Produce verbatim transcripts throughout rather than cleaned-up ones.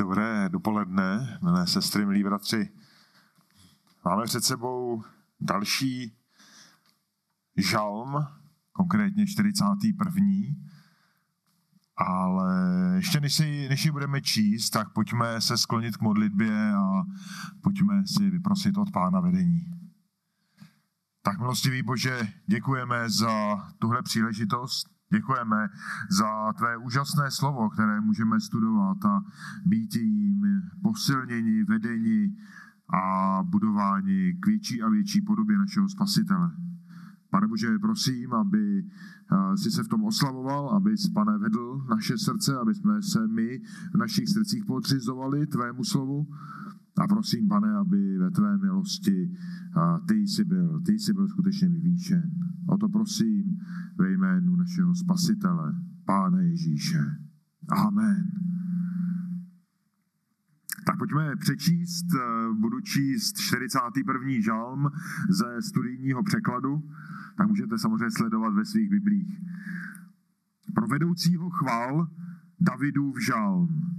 Dobré dopoledne, milé sestry, milí bratři. Máme před sebou další žalm, konkrétně čtyřicátý první Ale ještě než si, než ji budeme číst, tak pojďme se sklonit k modlitbě a pojďme si vyprosit od Pána vedení. Tak milostivý Bože, děkujeme za tuhle příležitost. Děkujeme za tvé úžasné slovo, které můžeme studovat a být jím posilněni, vedeni a budováni k větší a větší podobě našeho Spasitele. Pane Bože, prosím, aby si se v tom oslavoval, aby jsi, Pane, vedl naše srdce, aby jsme se my v našich srdcích podřizovali tvému slovu. A prosím, Pane, aby ve tvé milosti ty jsi byl, ty jsi byl skutečně vyvýšen. O to prosím ve jménu našeho Spasitele, Pána Ježíše. Amen. Tak pojďme přečíst, budu číst čtyřicátý první žalm ze studijního překladu, tak můžete samozřejmě sledovat ve svých biblích. Pro vedoucího chvál Davidův žalm.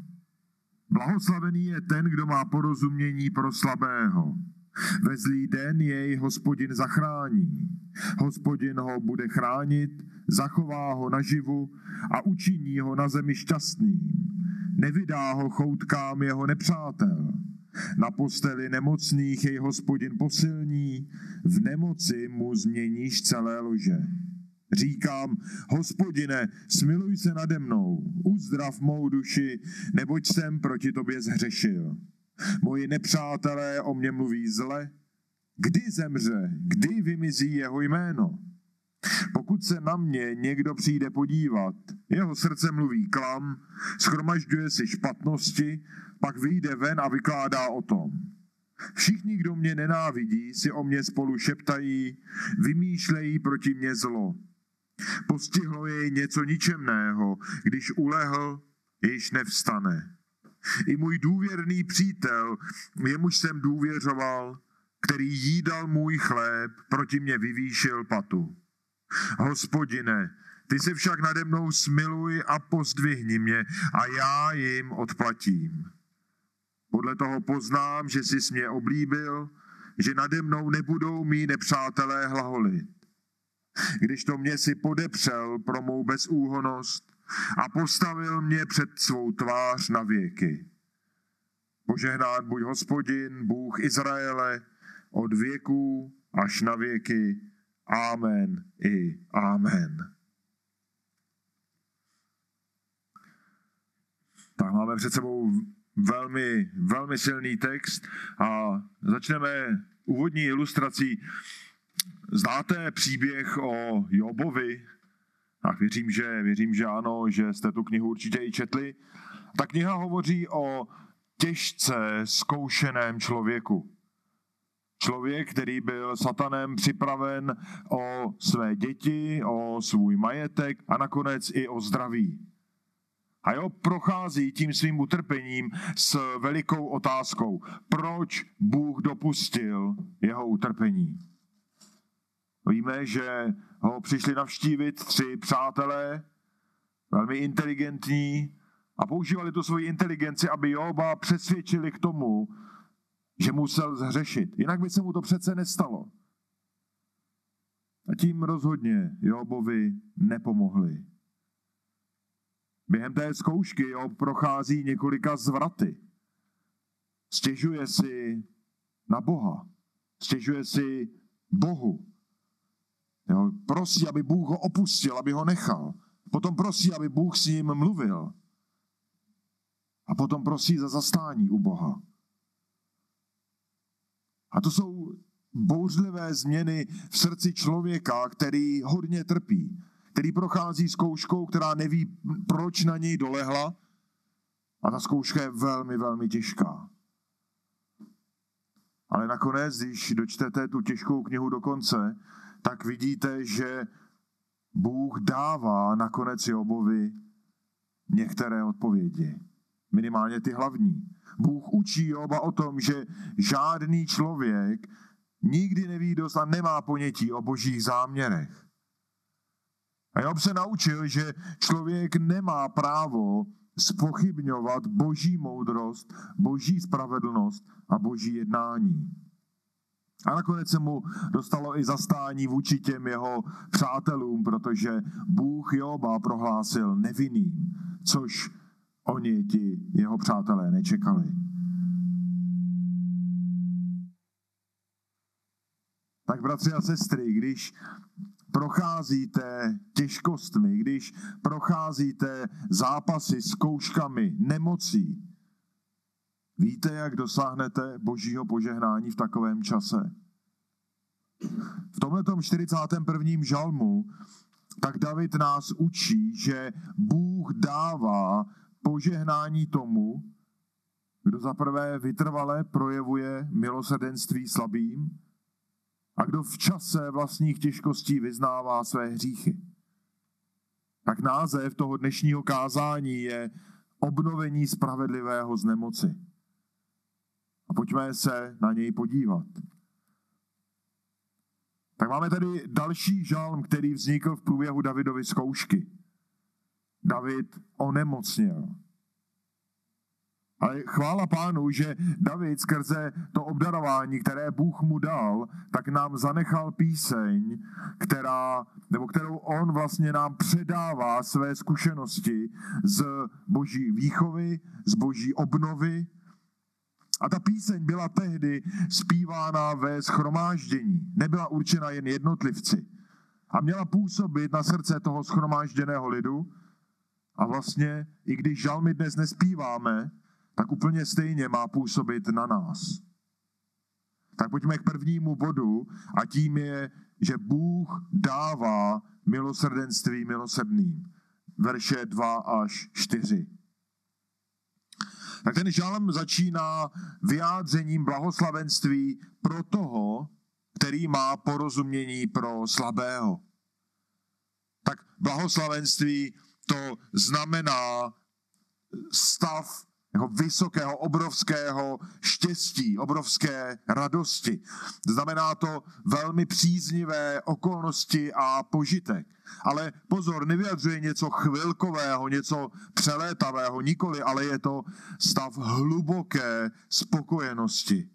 Blahoslavený je ten, kdo má porozumění pro slabého. Ve zlý den jej Hospodin zachrání. Hospodin ho bude chránit, zachová ho naživu a učiní ho na zemi šťastným. Nevydá ho choutkám jeho nepřátel. Na posteli nemocných jej Hospodin posilní, v nemoci mu změníš celé lože. Říkám, Hospodine, smiluj se nade mnou, uzdrav mou duši, neboť jsem proti tobě zhřešil. Moji nepřátelé o mě mluví zle, kdy zemře, kdy vymizí jeho jméno. Pokud se na mě někdo přijde podívat, jeho srdce mluví klam, shromažďuje si špatnosti, pak vyjde ven a vykládá o tom. Všichni, kdo mě nenávidí, si o mě spolu šeptají, vymýšlejí proti mě zlo. Postihlo jej něco ničemného, když ulehl, již nevstane. I můj důvěrný přítel, jemuž jsem důvěřoval, který jídal můj chléb, proti mě vyvýšil patu. Hospodine, ty se však nade mnou smiluj a pozdvihni mě a já jim odplatím. Podle toho poznám, že jsi mě oblíbil, že nade mnou nebudou mý nepřátelé hlaholit. Když to mě si podepřel pro mou bezúhonnost a postavil mě před svou tvář na věky. Požehnán buď Hospodin, Bůh Izraele, od věků až na věky. Amen i amen. Tak máme před sebou velmi, velmi silný text a začneme úvodní ilustrací. Znáte příběh o Jobovi? Tak věřím, že, věřím, že ano, že jste tu knihu určitě i četli. Ta kniha hovoří o těžce zkoušeném člověku. Člověk, který byl satanem připraven o své děti, o svůj majetek a nakonec i o zdraví. A Job prochází tím svým utrpením s velikou otázkou. Proč Bůh dopustil jeho utrpení? Víme, že ho přišli navštívit tři přátelé, velmi inteligentní, a používali tu svoji inteligenci, aby Joba přesvědčili k tomu, že musel zhřešit. Jinak by se mu to přece nestalo. A tím rozhodně Jobovi nepomohli. Během té zkoušky Job prochází několika zvraty. Stěžuje si na Boha. Stěžuje si Bohu. Jo, prosí, aby Bůh ho opustil, aby ho nechal. Potom prosí, aby Bůh s ním mluvil. A potom prosí za zastání u Boha. A to jsou bouřlivé změny v srdci člověka, který hodně trpí, který prochází zkouškou, která neví, proč na něj dolehla. A ta zkouška je velmi, velmi těžká. Ale nakonec, když dočtete tu těžkou knihu do konce, tak vidíte, že Bůh dává nakonec Jobovi některé odpovědi. Minimálně ty hlavní. Bůh učí Joba o tom, že žádný člověk nikdy neví dost a nemá ponětí o božích záměrech. A Job se naučil, že člověk nemá právo zpochybňovat boží moudrost, boží spravedlnost a boží jednání. A nakonec se mu dostalo i zastání vůči těm jeho přátelům, protože Bůh Joba prohlásil nevinným, což oni ti jeho přátelé nečekali. Tak bratři a sestry, když procházíte těžkostmi, když procházíte zápasy, zkouškami, nemocí, víte, jak dosáhnete božího požehnání v takovém čase? V tomhletom čtyřicátém prvním žalmu tak David nás učí, že Bůh dává požehnání tomu, kdo zaprvé vytrvale projevuje milosrdenství slabým a kdo v čase vlastních těžkostí vyznává své hříchy. Tak název toho dnešního kázání je Obnovení spravedlivého z nemoci. A pojďme se na něj podívat. Tak máme tady další žalm, který vznikl v průběhu Davidovy zkoušky. David onemocněl. Ale chvála Pánu, že David skrze to obdarování, které Bůh mu dal, tak nám zanechal píseň, která, nebo kterou on vlastně nám předává své zkušenosti z boží výchovy, z boží obnovy. A ta píseň byla tehdy zpívána ve shromáždění. Nebyla určena jen jednotlivci. A měla působit na srdce toho shromážděného lidu. A vlastně, i když žalmy dnes nespíváme, tak úplně stejně má působit na nás. Tak pojďme k prvnímu bodu a tím je, že Bůh dává milosrdenství milosrdným. Verše dva až čtyři. Tak ten žalm začíná vyjádřením blahoslavenství pro toho, který má porozumění pro slabého. Tak blahoslavenství to znamená stav jeho vysokého, obrovského štěstí, obrovské radosti. Znamená to velmi příznivé okolnosti a požitek. Ale pozor, nevyjadřuje něco chvilkového, něco přelétavého, nikoli, ale je to stav hluboké spokojenosti.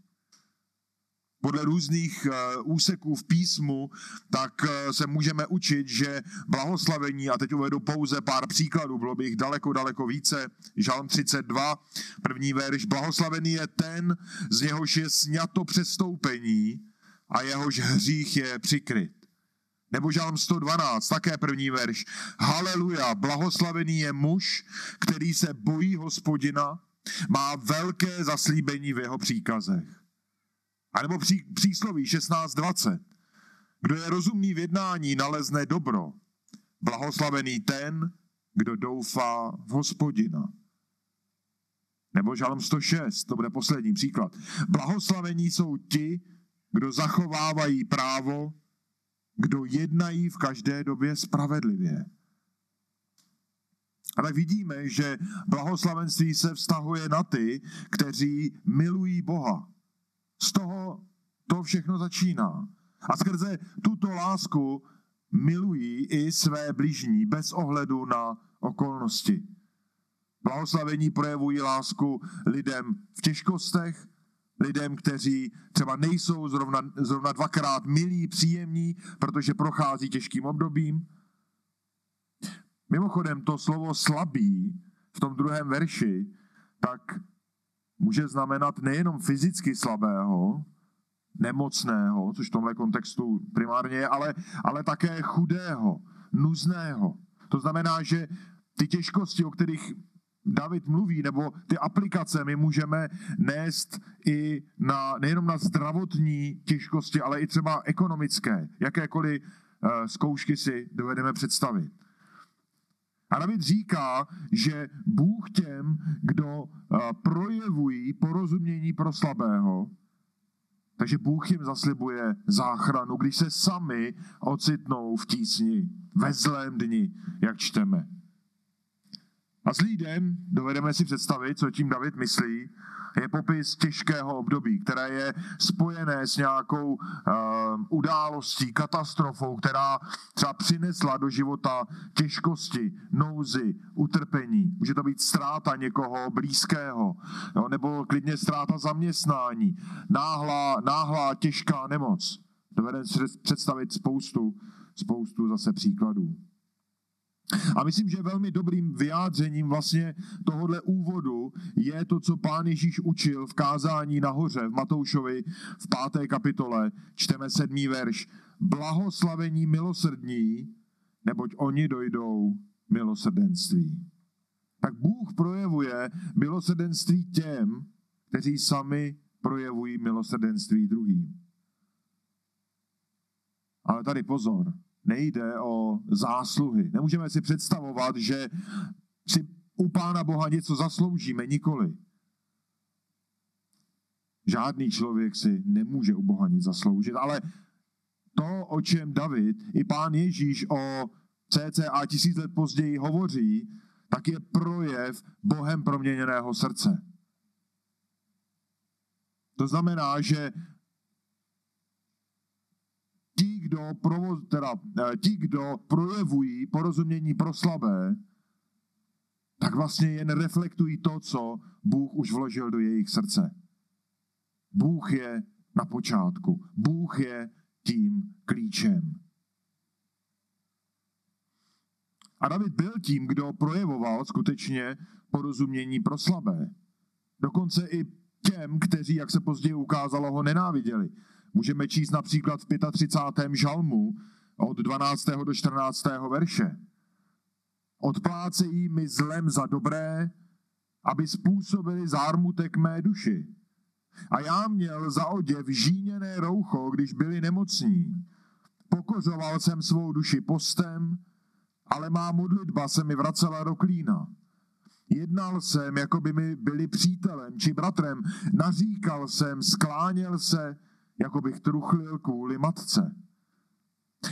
Podle různých úseků v písmu, tak se můžeme učit, že blahoslavení, a teď uvedu pouze pár příkladů, bylo by jich daleko, daleko více, Žalm třicet dva, první verš, blahoslavený je ten, z něhož je sňato přestoupení a jehož hřích je přikryt. Nebo Žalm sto dvanáct, také první verš, haleluja, blahoslavený je muž, který se bojí Hospodina, má velké zaslíbení v jeho příkazech. A nebo pří, přísloví šestnáct dvacet. Kdo je rozumný v jednání, nalezne dobro. Blahoslavený ten, kdo doufá v Hospodina. Nebo Žalm sto šest, to bude poslední příklad. Blahoslavení jsou ti, kdo zachovávají právo, kdo jednají v každé době spravedlivě. A tak vidíme, že blahoslavenství se vztahuje na ty, kteří milují Boha. Z toho to všechno začíná. A skrze tuto lásku milují i své bližní, bez ohledu na okolnosti. Blahoslavení projevují lásku lidem v těžkostech, lidem, kteří třeba nejsou zrovna, zrovna dvakrát milí, příjemní, protože prochází těžkým obdobím. Mimochodem to slovo slabý v tom druhém verši, tak může znamenat nejenom fyzicky slabého, nemocného, což v tomhle kontextu primárně je, ale, ale také chudého, nuzného. To znamená, že ty těžkosti, o kterých David mluví, nebo ty aplikace my můžeme nést i na, nejenom na zdravotní těžkosti, ale i třeba ekonomické, jakékoliv zkoušky si dovedeme představit. A David říká, že Bůh těm, kdo projevují porozumění pro slabého, takže Bůh jim zaslibuje záchranu, když se sami ocitnou v tísni, ve zlém dni, jak čteme. A zlý den, dovedeme si představit, co tím David myslí, je popis těžkého období, které je spojené s nějakou uh, událostí, katastrofou, která třeba přinesla do života těžkosti, nouzy, utrpení. Může to být ztráta někoho blízkého, jo, nebo klidně ztráta zaměstnání, náhlá, náhlá těžká nemoc. Dovedeme si představit spoustu, spoustu zase příkladů. A myslím, že velmi dobrým vyjádřením vlastně tohohle úvodu je to, co Pán Ježíš učil v kázání nahoře v Matoušovi v páté kapitole, čteme sedmý verš. Blahoslavení milosrdní, neboť oni dojdou milosrdenství. Tak Bůh projevuje milosrdenství těm, kteří sami projevují milosrdenství druhým. Ale tady pozor. Nejde o zásluhy. Nemůžeme si představovat, že si u Pána Boha něco zasloužíme, nikoli. Žádný člověk si nemůže u Boha nic zasloužit, ale to, o čem David i Pán Ježíš o cca tisíc let později hovoří, tak je projev Bohem proměněného srdce. To znamená, že Ti, kdo, provo, teda, ti, kdo projevují porozumění pro slabé, tak vlastně jen reflektují to, co Bůh už vložil do jejich srdce. Bůh je na počátku. Bůh je tím klíčem. A David byl tím, kdo projevoval skutečně porozumění pro slabé. Dokonce i těm, kteří, jak se později ukázalo, ho nenáviděli. Můžeme číst například v třicátém pátém žalmu od dvanáctého do čtrnáctého verše. Odplácejí mi zlem za dobré, aby způsobili zármutek mé duši. A já měl za oděv žíněné roucho, když byli nemocní. Pokořoval jsem svou duši postem, ale má modlitba se mi vracela do klína. Jednal jsem, jako by mi byli přítelem či bratrem. Naříkal jsem, skláněl se, jako bych truchlil kvůli matce.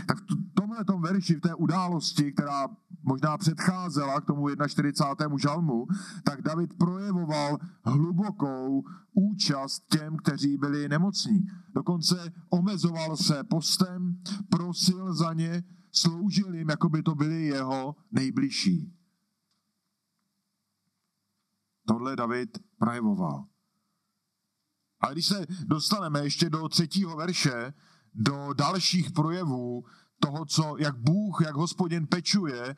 Tak v tomhletom verši, v té události, která možná předcházela k tomu čtyřicátému prvnímu žalmu, tak David projevoval hlubokou účast těm, kteří byli nemocní. Dokonce omezoval se postem, prosil za ně, sloužil jim, jako by to byli jeho nejbližší. Tohle David projevoval. A když se dostaneme ještě do třetího verše, do dalších projevů toho, co, jak Bůh, jak Hospodin pečuje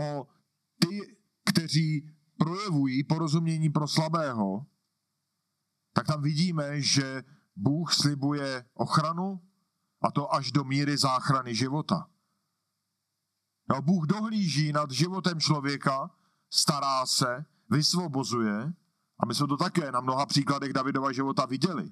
o ty, kteří projevují porozumění pro slabého, tak tam vidíme, že Bůh slibuje ochranu, a to až do míry záchrany života. No, Bůh dohlíží nad životem člověka, stará se, vysvobozuje. A my jsme to také na mnoha příkladech Davidova života viděli.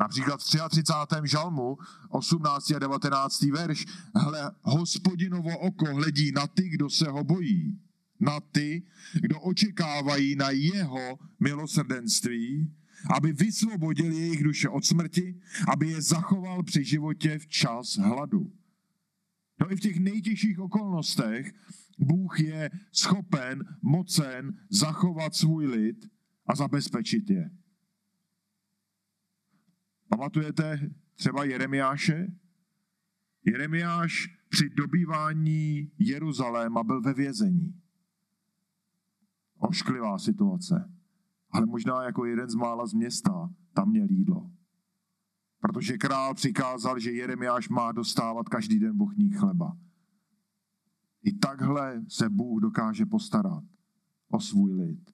Například v třiatřicátém žalmu, osmnáctý a devatenáctý verš. Hle, Hospodinovo oko hledí na ty, kdo se ho bojí. Na ty, kdo očekávají na jeho milosrdenství, aby vysvobodil jejich duše od smrti, aby je zachoval při životě v čas hladu. No i v těch nejtěžších okolnostech Bůh je schopen, mocen zachovat svůj lid a zabezpečit je. Pamatujete třeba Jeremiáše? Jeremiáš při dobývání Jeruzaléma byl ve vězení. Ošklivá situace. Ale možná jako jeden z mála z města tam měl jídlo. Protože král přikázal, že Jeremiáš má dostávat každý den bochník chleba. I takhle se Bůh dokáže postarat o svůj lid.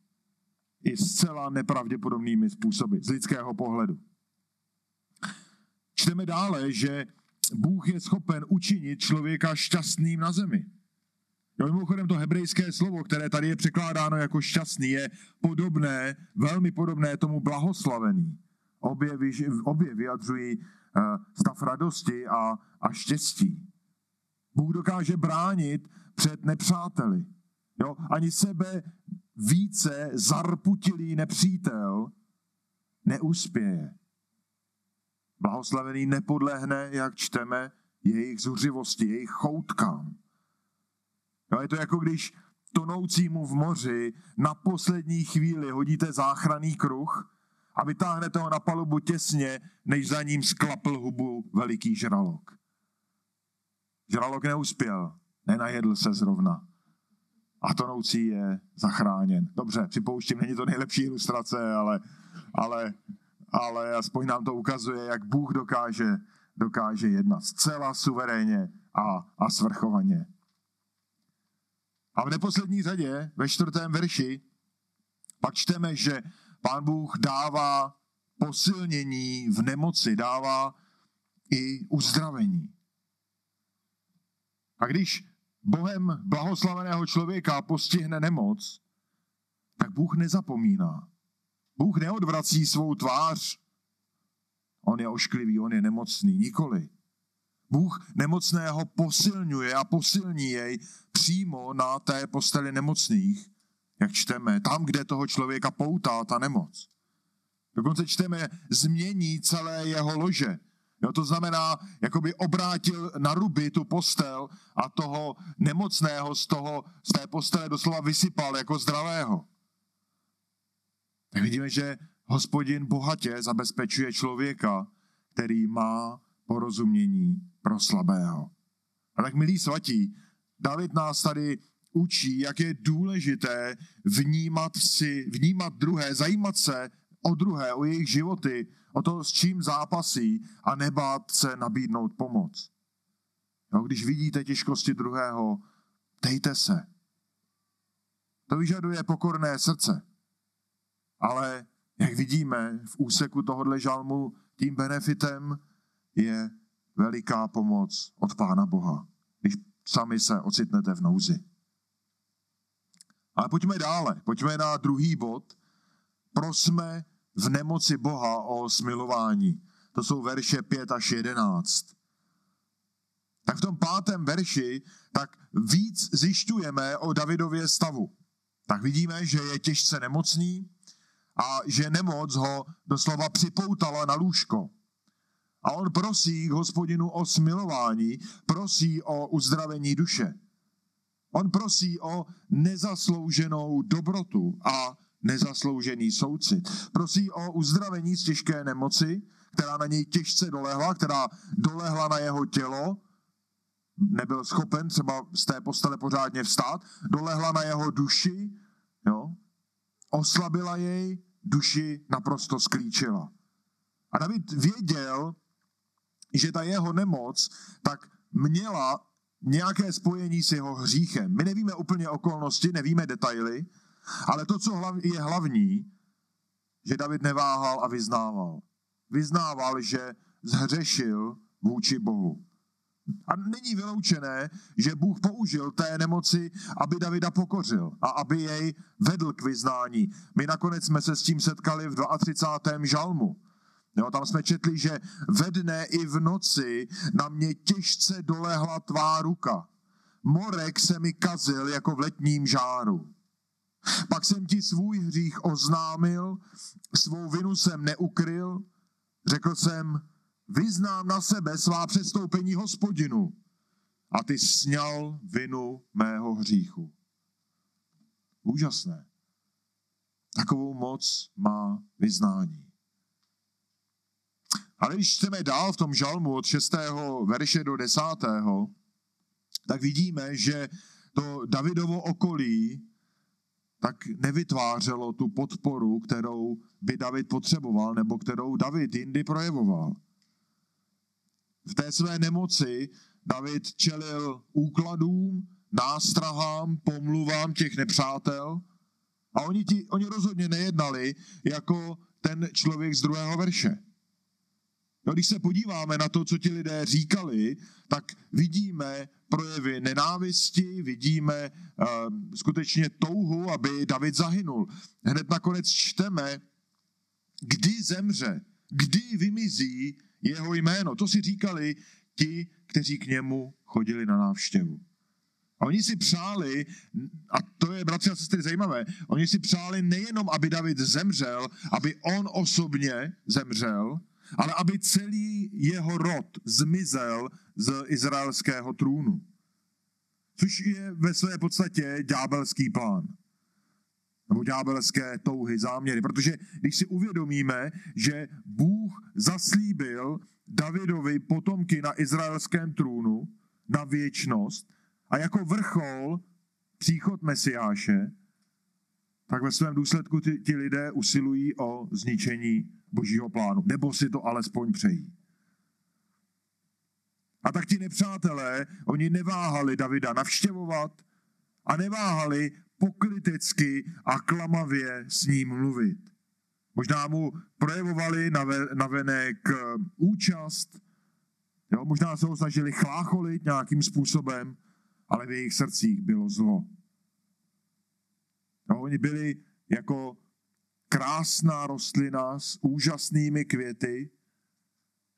I zcela nepravděpodobnými způsoby, z lidského pohledu. Čteme dále, že Bůh je schopen učinit člověka šťastným na zemi. Jo, mimochodem to hebrejské slovo, které tady je překládáno jako šťastný, je podobné, velmi podobné tomu blahoslavený. Obě, obě vyjadřují stav radosti a, a štěstí. Bůh dokáže bránit před nepřáteli. Jo? Ani sebe více zarputilý nepřítel neuspěje. Blahoslavený nepodlehne, jak čteme, jejich zuřivosti, jejich choutkám. Jo? Je to jako když tonoucímu v moři na poslední chvíli hodíte záchranný kruh a vytáhnete ho na palubu těsně, než za ním sklapl hubu veliký žralok. Žralok neuspěl, nenajedl se zrovna. A tonoucí je zachráněn. Dobře, připouštím, není to nejlepší ilustrace, ale, ale, ale aspoň nám to ukazuje, jak Bůh dokáže, dokáže jednat zcela suverénně a, a svrchovaně. A v neposlední řadě, ve čtvrtém verši, pak čteme, že Pán Bůh dává posilnění v nemoci, dává i uzdravení. A když Bohem blahoslaveného člověka postihne nemoc, tak Bůh nezapomíná. Bůh neodvrací svou tvář. On je ošklivý, on je nemocný. Nikoli. Bůh nemocného posilňuje a posilní jej přímo na té posteli nemocných, jak čteme, tam, kde toho člověka poutá ta nemoc. Dokonce čteme, změní celé jeho lože. Jo, to znamená, jakoby obrátil na ruby tu postel a toho nemocného z, toho, z té postele doslova vysypal jako zdravého. Tak vidíme, že Hospodin bohatě zabezpečuje člověka, který má porozumění pro slabého. A tak, milí svatí, David nás tady učí, jak je důležité vnímat si, vnímat druhé, zajímat se o druhé, o jejich životy, o to, s čím zápasí, a nebát se nabídnout pomoc. Jo, když vidíte těžkosti druhého, ptejte se. To vyžaduje pokorné srdce. Ale jak vidíme v úseku tohohle žalmu, tím benefitem je veliká pomoc od Pána Boha, když sami se ocitnete v nouzi. Ale pojďme dále, pojďme na druhý bod. Prosme v nemoci Boha o smilování. To jsou verše pět až jedenáct. Tak v tom pátém verši tak víc zjišťujeme o Davidově stavu. Tak vidíme, že je těžce nemocný a že nemoc ho doslova připoutala na lůžko. A on prosí k Hospodinu o smilování, prosí o uzdravení duše. On prosí o nezaslouženou dobrotu a nezasloužený soucit. Prosí o uzdravení z těžké nemoci, která na něj těžce dolehla, která dolehla na jeho tělo, nebyl schopen třeba z té postele pořádně vstát, dolehla na jeho duši, jo? Oslabila jej, duši naprosto sklíčila. A David věděl, že ta jeho nemoc tak měla nějaké spojení s jeho hříchem. My nevíme úplně okolnosti, nevíme detaily, ale to, co je hlavní, že David neváhal a vyznával. Vyznával, že zhřešil vůči Bohu. A není vyloučené, že Bůh použil té nemoci, aby Davida pokořil a aby jej vedl k vyznání. My nakonec jsme se s tím setkali v třicátém druhém žalmu. Jo, tam jsme četli, že ve dne i v noci na mě těžce dolehla tvá ruka. Morek se mi kazil jako v letním žáru. Pak jsem ti svůj hřích oznámil, svou vinu jsem neukryl, řekl jsem, vyznám na sebe svá přestoupení Hospodinu. A ty sňal vinu mého hříchu. Úžasné. Takovou moc má vyznání. Ale když čteme dál v tom žalmu od šestého verše do desátého, tak vidíme, že to Davidovo okolí tak nevytvářelo tu podporu, kterou by David potřeboval, nebo kterou David jindy projevoval. V té své nemoci David čelil úkladům, nástrahám, pomluvám těch nepřátel a oni, ti, oni rozhodně nejednali jako ten člověk z druhého verše. No, když se podíváme na to, co ti lidé říkali, tak vidíme projevy nenávisti, vidíme uh, skutečně touhu, aby David zahynul. Hned nakonec čteme, kdy zemře, kdy vymizí jeho jméno. To si říkali ti, kteří k němu chodili na návštěvu. A oni si přáli, a to je, bratři a sestry, zajímavé, oni si přáli nejenom, aby David zemřel, aby on osobně zemřel, ale aby celý jeho rod zmizel z izraelského trůnu. což je ve své podstatě ďábelský plán. Nebo ďábelské touhy, záměry. Protože když si uvědomíme, že Bůh zaslíbil Davidovi potomky na izraelském trůnu, na věčnost, a jako vrchol příchod Mesiáše, tak ve svém důsledku ti, ti lidé usilují o zničení Božího plánu. Nebo si to alespoň přejí. A tak ti nepřátelé, oni neváhali Davida navštěvovat a neváhali pokrytecky a klamavě s ním mluvit. Možná mu projevovali navenek účast, jo? Možná se ho snažili chlácholit nějakým způsobem, ale v jejich srdcích bylo zlo. Jo? Oni byli jako krásná rostlina s úžasnými květy,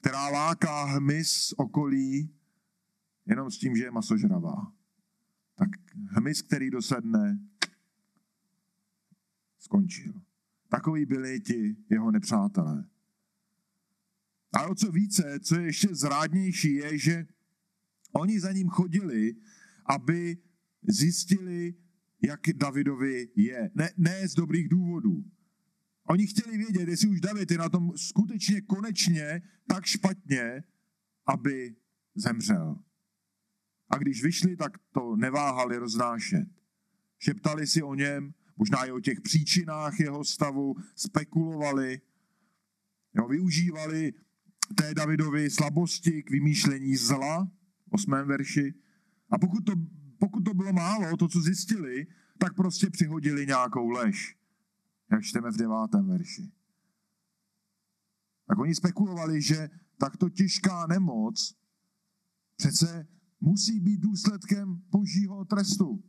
která láká hmyz z okolí jenom s tím, že je masožravá. Tak hmyz, který dosedne, skončil. Takoví byli ti jeho nepřátelé. A o co více, co je ještě zrádnější, je, že oni za ním chodili, aby zjistili, jak Davidovi je. Ne, ne z dobrých důvodů. Oni chtěli vědět, jestli už David je na tom skutečně konečně tak špatně, aby zemřel. A když vyšli, tak to neváhali roznášet. Šeptali si o něm, možná i o těch příčinách jeho stavu, spekulovali, jo, využívali té Davidovy slabosti k vymýšlení zla, osmém verši. A pokud to, pokud to bylo málo, to, co zjistili, tak prostě přihodili nějakou lež. Jak čteme v devátém verši. Tak oni spekulovali, že takto těžká nemoc přece musí být důsledkem božího trestu.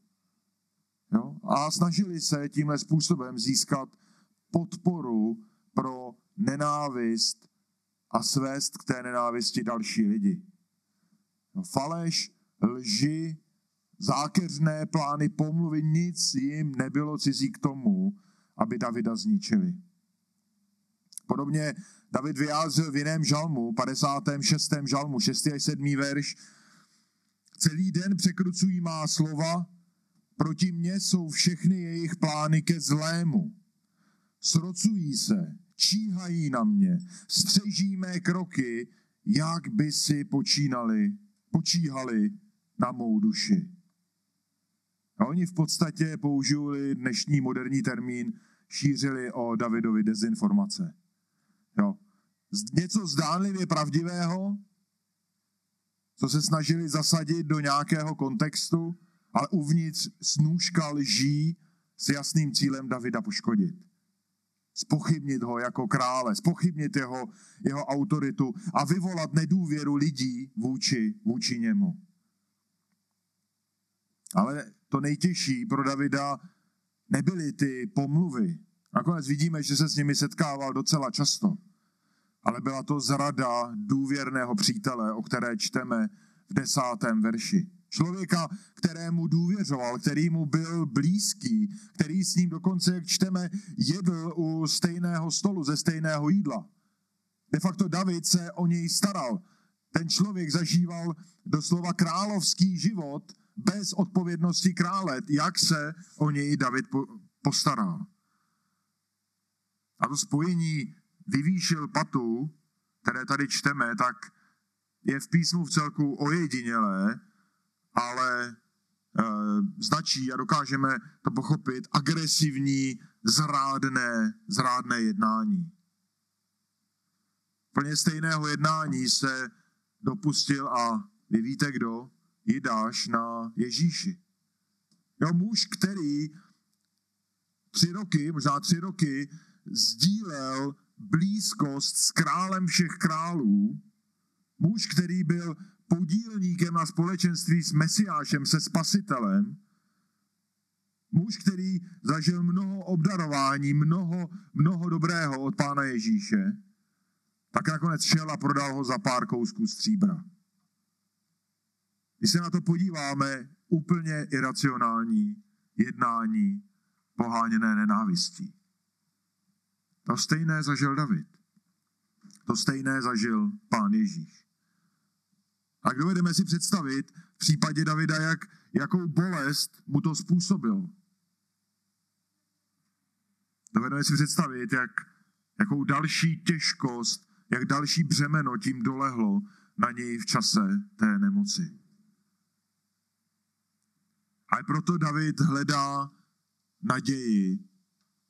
Jo? A snažili se tímhle způsobem získat podporu pro nenávist a svést k té nenávisti další lidi. Jo? Faleš, lži, zákeřné plány, pomluvy, nic jim nebylo cizí k tomu, aby Davida zničili. Podobně David vyjádřil v jiném žalmu, padesátém šestém žalmu, šestý až sedmý verš. Celý den překrucují má slova, proti mně jsou všechny jejich plány ke zlému. Srocují se, číhají na mě, střeží mé kroky, jak by si počínali, počíhali na mou duši. A oni v podstatě použili dnešní moderní termín, šířili o Davidovi dezinformace. Jo. Něco zdánlivě pravdivého, co se snažili zasadit do nějakého kontextu, ale uvnitř snůška lží s jasným cílem Davida poškodit. Zpochybnit ho jako krále, zpochybnit jeho, jeho autoritu a vyvolat nedůvěru lidí vůči, vůči němu. Ale to nejtěžší pro Davida nebyly ty pomluvy. Nakonec vidíme, že se s nimi setkával docela často. Ale byla to zrada důvěrného přítele, o které čteme v desátém verši. Člověka, kterému důvěřoval, který mu byl blízký, který s ním dokonce, jak čteme, jedl u stejného stolu, ze stejného jídla. De facto David se o něj staral. Ten člověk zažíval doslova královský život bez odpovědnosti krále, jak se o něj David postaral. A to spojení vyvýšil patu, které tady čteme, tak je v písmu v celku ojedinělé, ale e, značí, a dokážeme to pochopit, agresivní, zrádné, zrádné jednání. Plně stejného jednání se dopustil, a vy víte kdo, Jidáš na Ježíši. Jo, muž, který tři roky, možná tři roky, sdílel blízkost s králem všech králů, muž, který byl podílníkem na společenství s Mesiášem, se Spasitelem, muž, který zažil mnoho obdarování, mnoho, mnoho dobrého od Pána Ježíše, tak nakonec šel a prodal ho za pár kousků stříbra. Když se na to podíváme, úplně iracionální jednání poháněné nenávistí. To stejné zažil David. To stejné zažil Pán Ježíš. Tak dovedeme si představit v případě Davida, jak, jakou bolest mu to způsobilo. Dovedeme si představit, jak, jakou další těžkost, jak další břemeno tím dolehlo na něj v čase té nemoci. A proto David hledá naději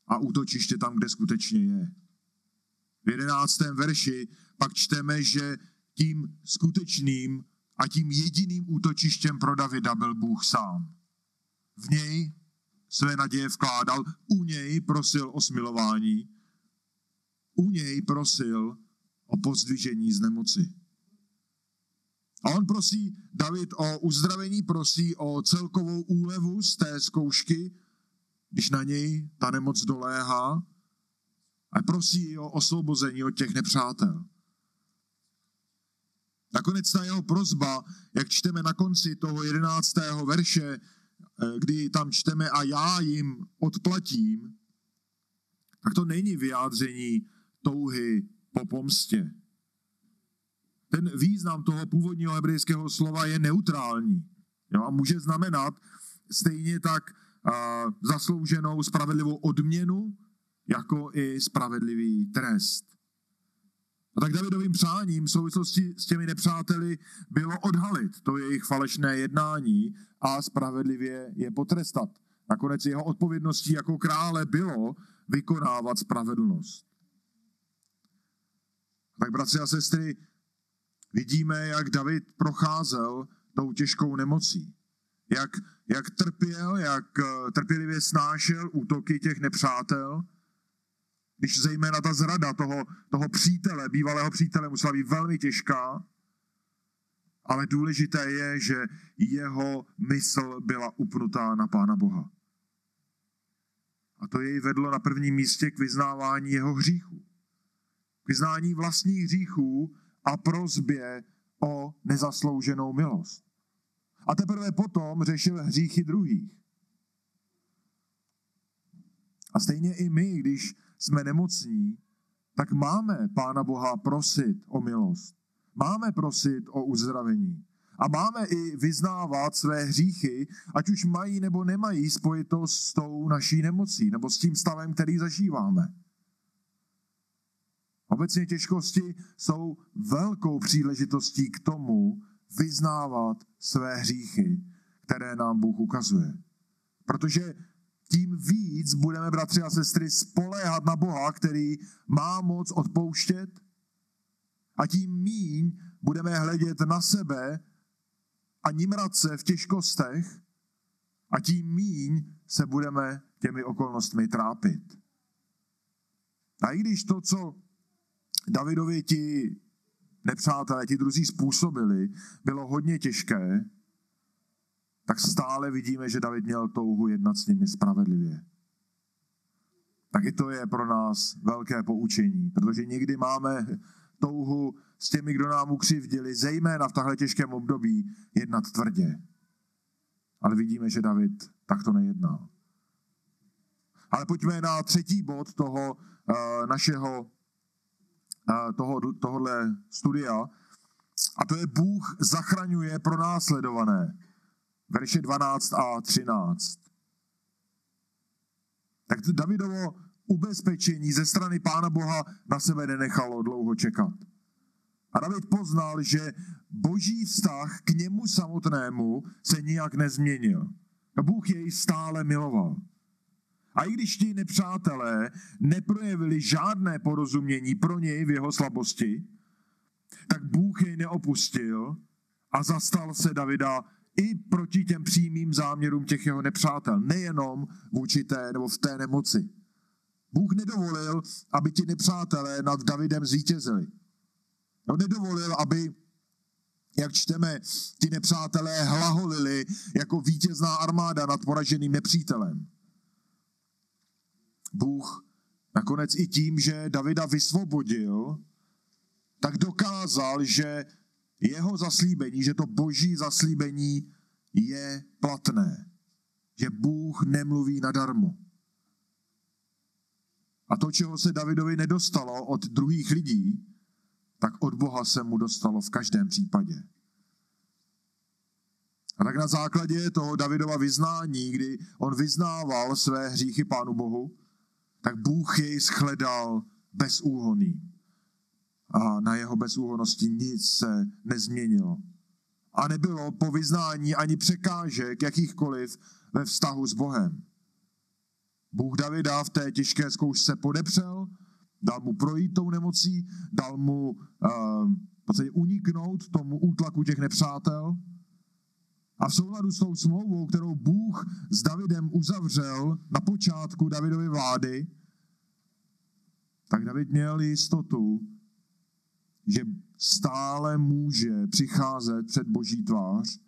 a útočiště tam, kde skutečně je. V jedenáctém verši pak čteme, že tím skutečným a tím jediným útočištěm pro Davida byl Bůh sám. V něj své naděje vkládal, u něj prosil o smilování, u něj prosil o pozdvižení z nemoci. A on prosí, David o uzdravení, prosí o celkovou úlevu z té zkoušky, když na něj ta nemoc doléhá, a prosí o osvobození od těch nepřátel. Nakonec ta jeho prosba, jak čteme na konci toho jedenáctého verše, kdy tam čteme a já jim odplatím, tak to není vyjádření touhy po pomstě. Ten význam toho původního hebrejského slova je neutrální, jo, a může znamenat stejně tak uh, zaslouženou spravedlivou odměnu, jako i spravedlivý trest. A tak Davidovým přáním v souvislosti s těmi nepřáteli bylo odhalit to jejich falešné jednání a spravedlivě je potrestat. Nakonec jeho odpovědností jako krále bylo vykonávat spravedlnost. Tak bratři a sestry, vidíme, jak David procházel tou těžkou nemocí. Jak, jak trpěl, jak trpělivě snášel útoky těch nepřátel, když zejména ta zrada toho, toho přítele, bývalého přítele, musela být velmi těžká, ale důležité je, že jeho mysl byla upnutá na Pána Boha. A to jej vedlo na prvním místě k vyznávání jeho hříchů. K vyznání vlastních hříchů a prosbě o nezaslouženou milost. A teprve potom řešil hříchy druhých. A stejně i my, když jsme nemocní, tak máme Pána Boha prosit o milost. Máme prosit o uzdravení. A máme i vyznávat své hříchy, ať už mají nebo nemají spojitost s tou naší nemocí nebo s tím stavem, který zažíváme. Obecně těžkosti jsou velkou příležitostí k tomu vyznávat své hříchy, které nám Bůh ukazuje. Protože tím víc budeme, bratři a sestry, spoléhat na Boha, který má moc odpouštět, a tím míň budeme hledět na sebe a nimrat se v těžkostech a tím míň se budeme těmi okolnostmi trápit. A i když to, co Davidovi ti nepřátelé, ti druzí způsobili, bylo hodně těžké, tak stále vidíme, že David měl touhu jednat s nimi spravedlivě. Tak i to je pro nás velké poučení, protože někdy máme touhu s těmi, kdo nám ukřivdili, zejména v tahle těžkém období, jednat tvrdě. Ale vidíme, že David takto nejednal. Ale pojďme na třetí bod toho uh, našeho Toho, tohohle studia, a to je Bůh zachraňuje pronásledované. Verše dvanáct a třináct. Tak Davidovo ubezpečení ze strany Pána Boha na sebe nenechalo dlouho čekat. A David poznal, že boží vztah k němu samotnému se nijak nezměnil. A Bůh jej stále miloval. A i když ti nepřátelé neprojevili žádné porozumění pro něj v jeho slabosti, tak Bůh jej neopustil a zastal se Davida i proti těm přímým záměrům těch jeho nepřátel, nejenom v určité nebo v té nemoci. Bůh nedovolil, aby ti nepřátelé nad Davidem zvítězili. On nedovolil, aby, jak čteme, ti nepřátelé hlaholili jako vítězná armáda nad poraženým nepřítelem. Bůh nakonec i tím, že Davida vysvobodil, tak dokázal, že jeho zaslíbení, že to boží zaslíbení je platné. Že Bůh nemluví nadarmo. A to, čeho se Davidovi nedostalo od druhých lidí, tak od Boha se mu dostalo v každém případě. A tak na základě toho Davidova vyznání, kdy on vyznával své hříchy Pánu Bohu, tak Bůh jej shledal bezúhonný. A na jeho bezúhonnosti nic se nezměnilo. A nebylo po vyznání ani překážek jakýchkoliv ve vztahu s Bohem. Bůh Davida v té těžké zkoušce podepřel, dal mu projít tou nemocí, dal mu v podstatě uniknout tomu útlaku těch nepřátel. A v souladu s tou smlouvou, kterou Bůh s Davidem uzavřel na počátku Davidovy vlády, tak David měl jistotu, že stále může přicházet před Boží tvář,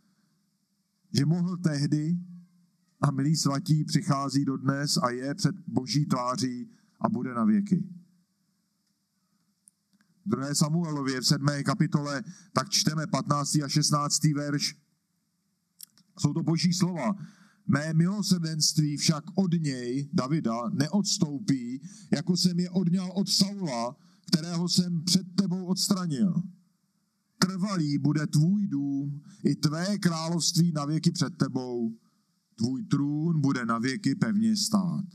že mohl tehdy a milí svatí přichází dodnes a je před Boží tváří a bude na věky. druhé. Samuelově v sedmé kapitole tak čteme patnáctý a šestnáctý verš. Jsou to Boží slova. Mé milosrdenství však od něj, Davida, neodstoupí, jako jsem je odňal od Saula, kterého jsem před tebou odstranil. Trvalý bude tvůj dům i tvé království na věky před tebou. Tvůj trůn bude na věky pevně stát.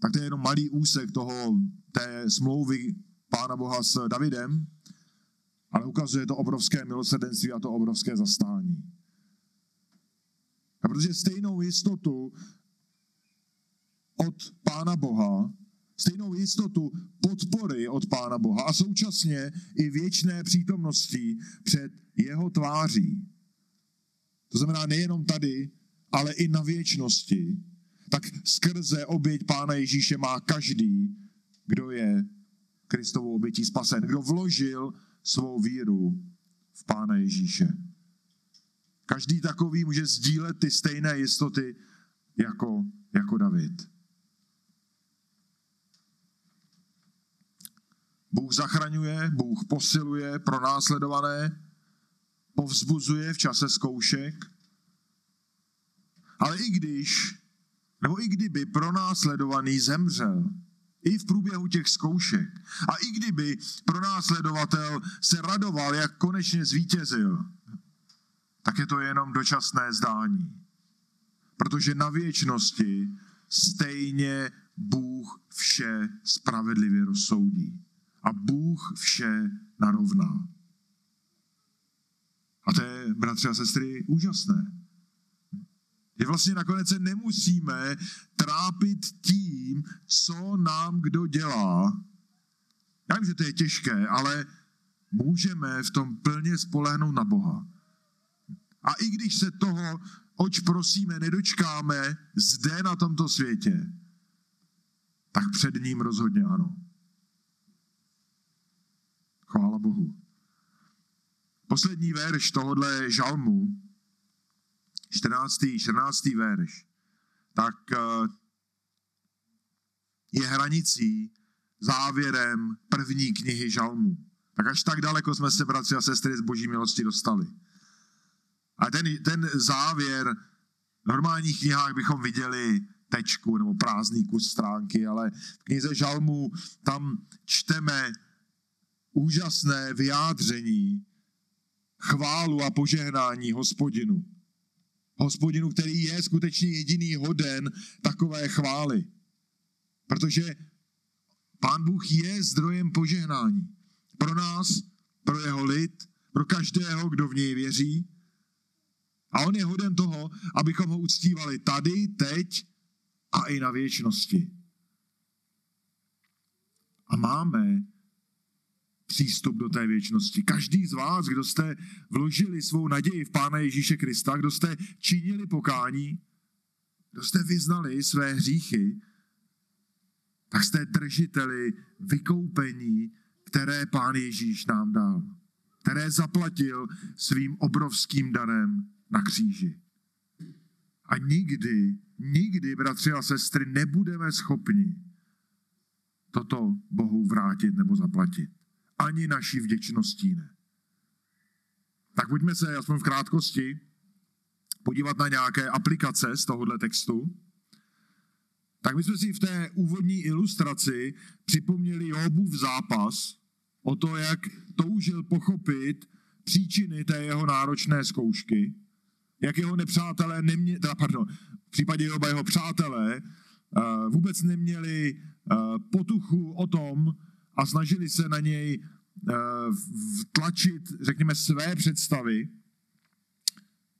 Tak to je jenom malý úsek toho, té smlouvy Pána Boha s Davidem, ale ukazuje to obrovské milosrdenství a to obrovské zastání. A protože stejnou jistotu od Pána Boha, stejnou jistotu podpory od Pána Boha a současně i věčné přítomnosti před jeho tváří. To znamená nejenom tady, ale i na věčnosti, tak skrze oběť Pána Ježíše má každý, kdo je Kristovou obětí spasen, kdo vložil svou víru v Pána Ježíše. Každý takový může sdílet ty stejné jistoty jako, jako David. Bůh zachraňuje, Bůh posiluje pronásledované, povzbuzuje v čase zkoušek, ale i když, nebo i kdyby pronásledovaný zemřel, i v průběhu těch zkoušek, a i kdyby pronásledovatel se radoval, jak konečně zvítězil, tak je to jenom dočasné zdání. Protože na věčnosti stejně Bůh vše spravedlivě rozsoudí. A Bůh vše narovná. A to je, bratři a sestry, úžasné. Že vlastně nakonec se nemusíme trápit tím, co nám kdo dělá. Já vím, že to je těžké, ale můžeme v tom plně spolehnout na Boha. A i když se toho, oč prosíme, nedočkáme zde na tomto světě, tak před ním rozhodně ano. Chvála Bohu. Poslední verš tohodle žalmu, čtrnáctý čtrnáctý verš, tak je hranicí závěrem první knihy žalmu. Tak až tak daleko jsme se, bratři a sestry, z Boží milosti dostali. A ten, ten závěr v normálních knihách bychom viděli tečku nebo prázdný kus stránky, ale v knize žalmu tam čteme úžasné vyjádření, chválu a požehnání Hospodinu. Hospodinu, který je skutečně jediný hoden takové chvály. Protože Pán Bůh je zdrojem požehnání. Pro nás, pro jeho lid, pro každého, kdo v něj věří. A on je hoden toho, abychom ho uctívali tady, teď a i na věčnosti. A máme přístup do té věčnosti. Každý z vás, kdo jste vložili svou naději v Pána Ježíše Krista, kdo jste činili pokání, kdo jste vyznali své hříchy, tak jste držiteli vykoupení, které Pán Ježíš nám dal, které zaplatil svým obrovským darem na kříži. A nikdy, nikdy, bratři a sestry, nebudeme schopni toto Bohu vrátit nebo zaplatit. Ani naší vděčností ne. Tak pojďme se, aspoň v krátkosti, podívat na nějaké aplikace z tohohle textu. Tak my jsme si v té úvodní ilustraci připomněli Jóbův zápas o to, jak toužil pochopit příčiny té jeho náročné zkoušky, jak jeho nepřátelé nemě, teda pardon, v případě Joba jeho přátelé vůbec neměli potuchu o tom a snažili se na něj vtlačit, řekněme, své představy.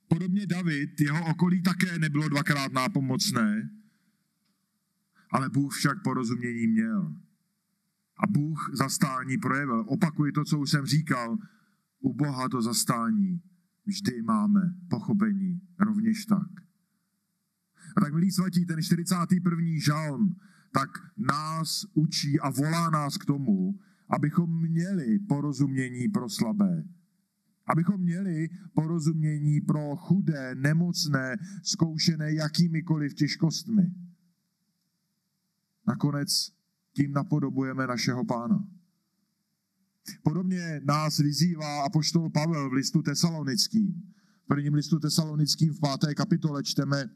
Podobně David, jeho okolí také nebylo dvakrát nápomocné, ale Bůh však porozumění měl. A Bůh zastání projevil. Opakuji to, co už jsem říkal, u Boha to zastání vždy máme pochopení rovněž tak. A tak, milí svatí, ten čtyřicátý první žalm tak nás učí a volá nás k tomu, abychom měli porozumění pro slabé. Abychom měli porozumění pro chudé, nemocné, zkoušené jakýmikoliv těžkostmi. Nakonec tím napodobujeme našeho Pána. Podobně nás vyzývá apoštol Pavel v listu Tesalonickým. V prvním listu Tesalonickým v páté kapitole čteme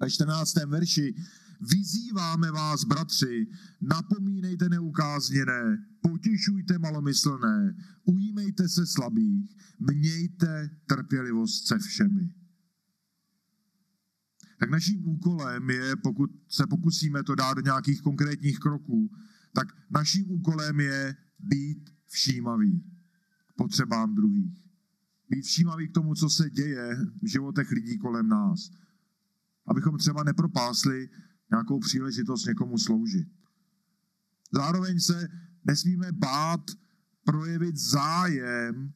ve čtrnáctém verši: Vyzýváme vás, bratři, napomínejte neukázněné, potěšujte malomyslné, ujímejte se slabých, mějte trpělivost se všemi. Tak naším úkolem je, pokud se pokusíme to dát do nějakých konkrétních kroků, tak naším úkolem je být všímavý k potřebám druhých. Být všímavý k tomu, co se děje v životech lidí kolem nás. Abychom třeba nepropásli nějakou příležitost někomu sloužit. Zároveň se nesmíme bát projevit zájem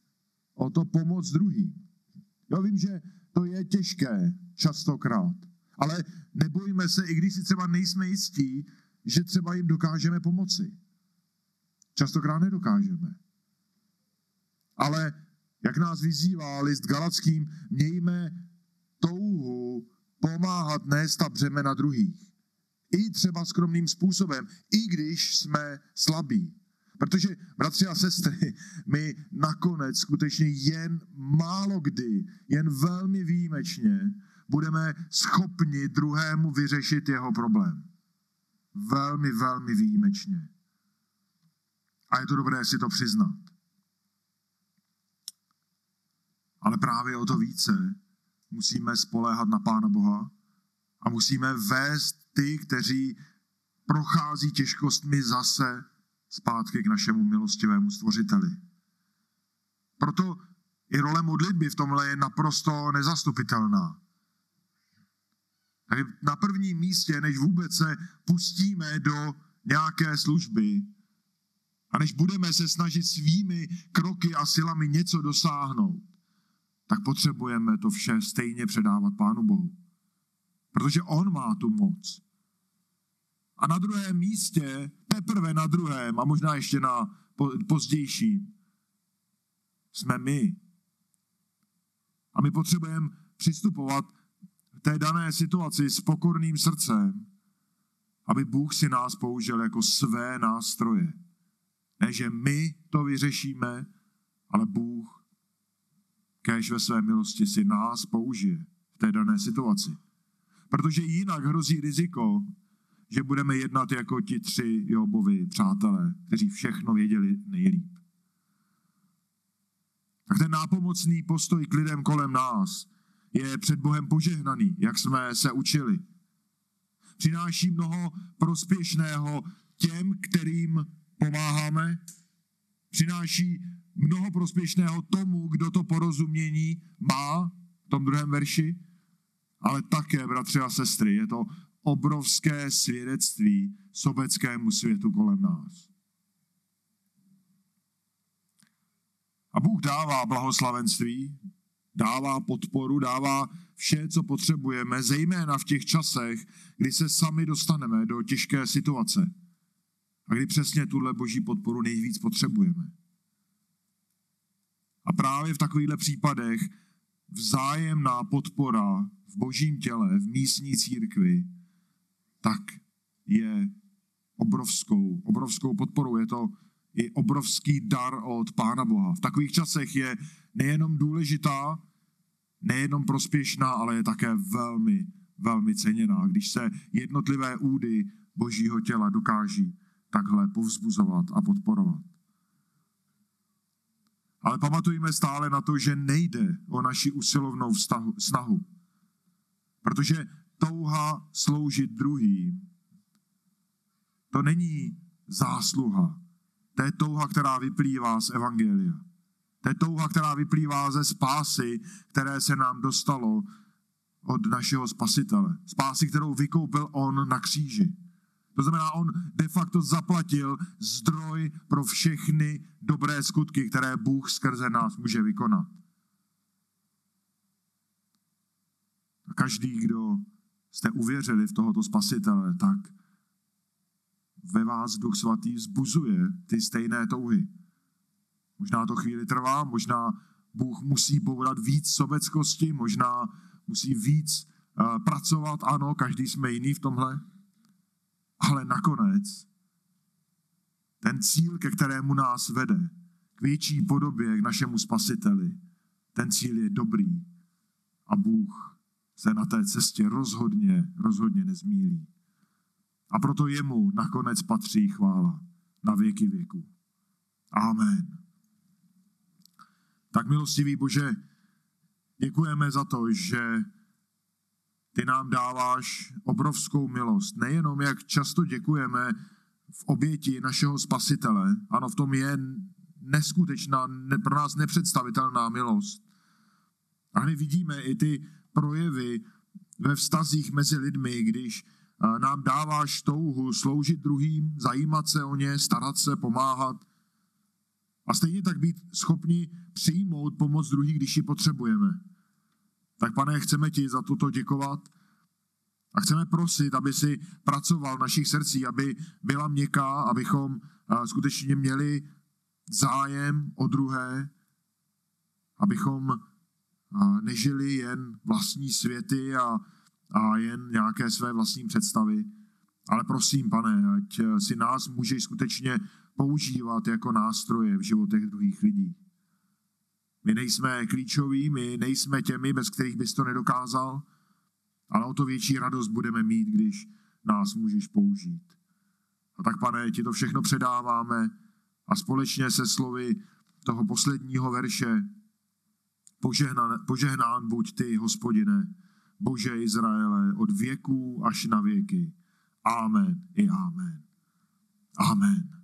o to pomoc druhým. Já vím, že to je těžké častokrát, ale nebojíme se, i když si třeba nejsme jistí, že třeba jim dokážeme pomoci. Častokrát nedokážeme. Ale jak nás vyzývá list Galackým, mějme touhu pomáhat nést a břemena druhých. I třeba skromným způsobem, i když jsme slabí. Protože, bratři a sestry, my nakonec skutečně jen málo kdy, jen velmi výjimečně budeme schopni druhému vyřešit jeho problém. Velmi, velmi výjimečně. A je to dobré si to přiznat. Ale právě o to více musíme spoléhat na Pána Boha a musíme vést ty, kteří prochází těžkostmi, zase zpátky k našemu milostivému Stvořiteli. Proto i role modlitby v tomhle je naprosto nezastupitelná. Na prvním místě, než vůbec se pustíme do nějaké služby a než budeme se snažit svými kroky a silami něco dosáhnout, tak potřebujeme to vše stejně předávat Pánu Bohu. Protože on má tu moc. A na druhém místě, teprve na druhém a možná ještě na pozdějším, jsme my. A my potřebujeme přistupovat v té dané situaci s pokorným srdcem, aby Bůh si nás použil jako své nástroje. Ne, že my to vyřešíme, ale Bůh, kéž ve své milosti, si nás použije v té dané situaci. Protože jinak hrozí riziko, že budeme jednat jako ti tři Jobovi přátelé, kteří všechno věděli nejlíp. Tak ten nápomocný postoj k lidem kolem nás je před Bohem požehnaný, jak jsme se učili. Přináší mnoho prospěšného těm, kterým pomáháme. Přináší mnoho prospěšného tomu, kdo to porozumění má, v tom druhém verši. Ale také, bratři a sestry, je to obrovské svědectví sobeckému světu kolem nás. A Bůh dává blahoslavenství, dává podporu, dává vše, co potřebujeme, zejména v těch časech, kdy se sami dostaneme do těžké situace a kdy přesně tuhle boží podporu nejvíc potřebujeme. A právě v takovýchto případech vzájemná podpora v božím těle, v místní církvi, tak je obrovskou, obrovskou podporou. Je to i obrovský dar od Pána Boha. V takových časech je nejenom důležitá, nejenom prospěšná, ale je také velmi, velmi ceněná, když se jednotlivé údy božího těla dokáží takhle povzbuzovat a podporovat. Ale pamatujme stále na to, že nejde o naši usilovnou vztahu, snahu. Protože touha sloužit druhým, to není zásluha. To je touha, která vyplývá z evangelia. To je touha, která vyplývá ze spásy, které se nám dostalo od našeho spasitele. Spásy, kterou vykoupil on na kříži. To znamená, on de facto zaplatil zdroj pro všechny dobré skutky, které Bůh skrze nás může vykonat. A každý, kdo jste uvěřili v tohoto spasitele, tak ve vás Duch Svatý vzbuzuje ty stejné touhy. Možná to chvíli trvá, možná Bůh musí bourat víc sobeckosti, možná musí víc uh, pracovat, ano, každý jsme jiný v tomhle. Ale nakonec ten cíl, ke kterému nás vede, k větší podobě, k našemu spasiteli, ten cíl je dobrý a Bůh se na té cestě rozhodně, rozhodně nezmýlí. A proto jemu nakonec patří chvála na věky věků. Amen. Tak milostivý Bože, děkujeme za to, že Ty nám dáváš obrovskou milost. Nejenom, jak často děkujeme v oběti našeho spasitele. Ano, v tom je neskutečná, pro nás nepředstavitelná milost. A my vidíme i ty projevy ve vztazích mezi lidmi, když nám dáváš touhu sloužit druhým, zajímat se o ně, starat se, pomáhat. A stejně tak být schopni přijmout pomoc druhých, když ji potřebujeme. Tak, Pane, chceme ti za toto děkovat a chceme prosit, aby si pracoval v našich srdcích, aby byla měkká, abychom skutečně měli zájem o druhé, abychom nežili jen vlastní světy a, a jen nějaké své vlastní představy. Ale prosím, Pane, ať si nás můžeš skutečně používat jako nástroje v životech druhých lidí. My nejsme klíčoví, my nejsme těmi, bez kterých bys to nedokázal, ale o to větší radost budeme mít, když nás můžeš použít. A tak, Pane, ti to všechno předáváme a společně se slovy toho posledního verše požehnan, požehnán buď ty, Hospodine, Bože Izraele, od věků až na věky. Amen i amen. Amen.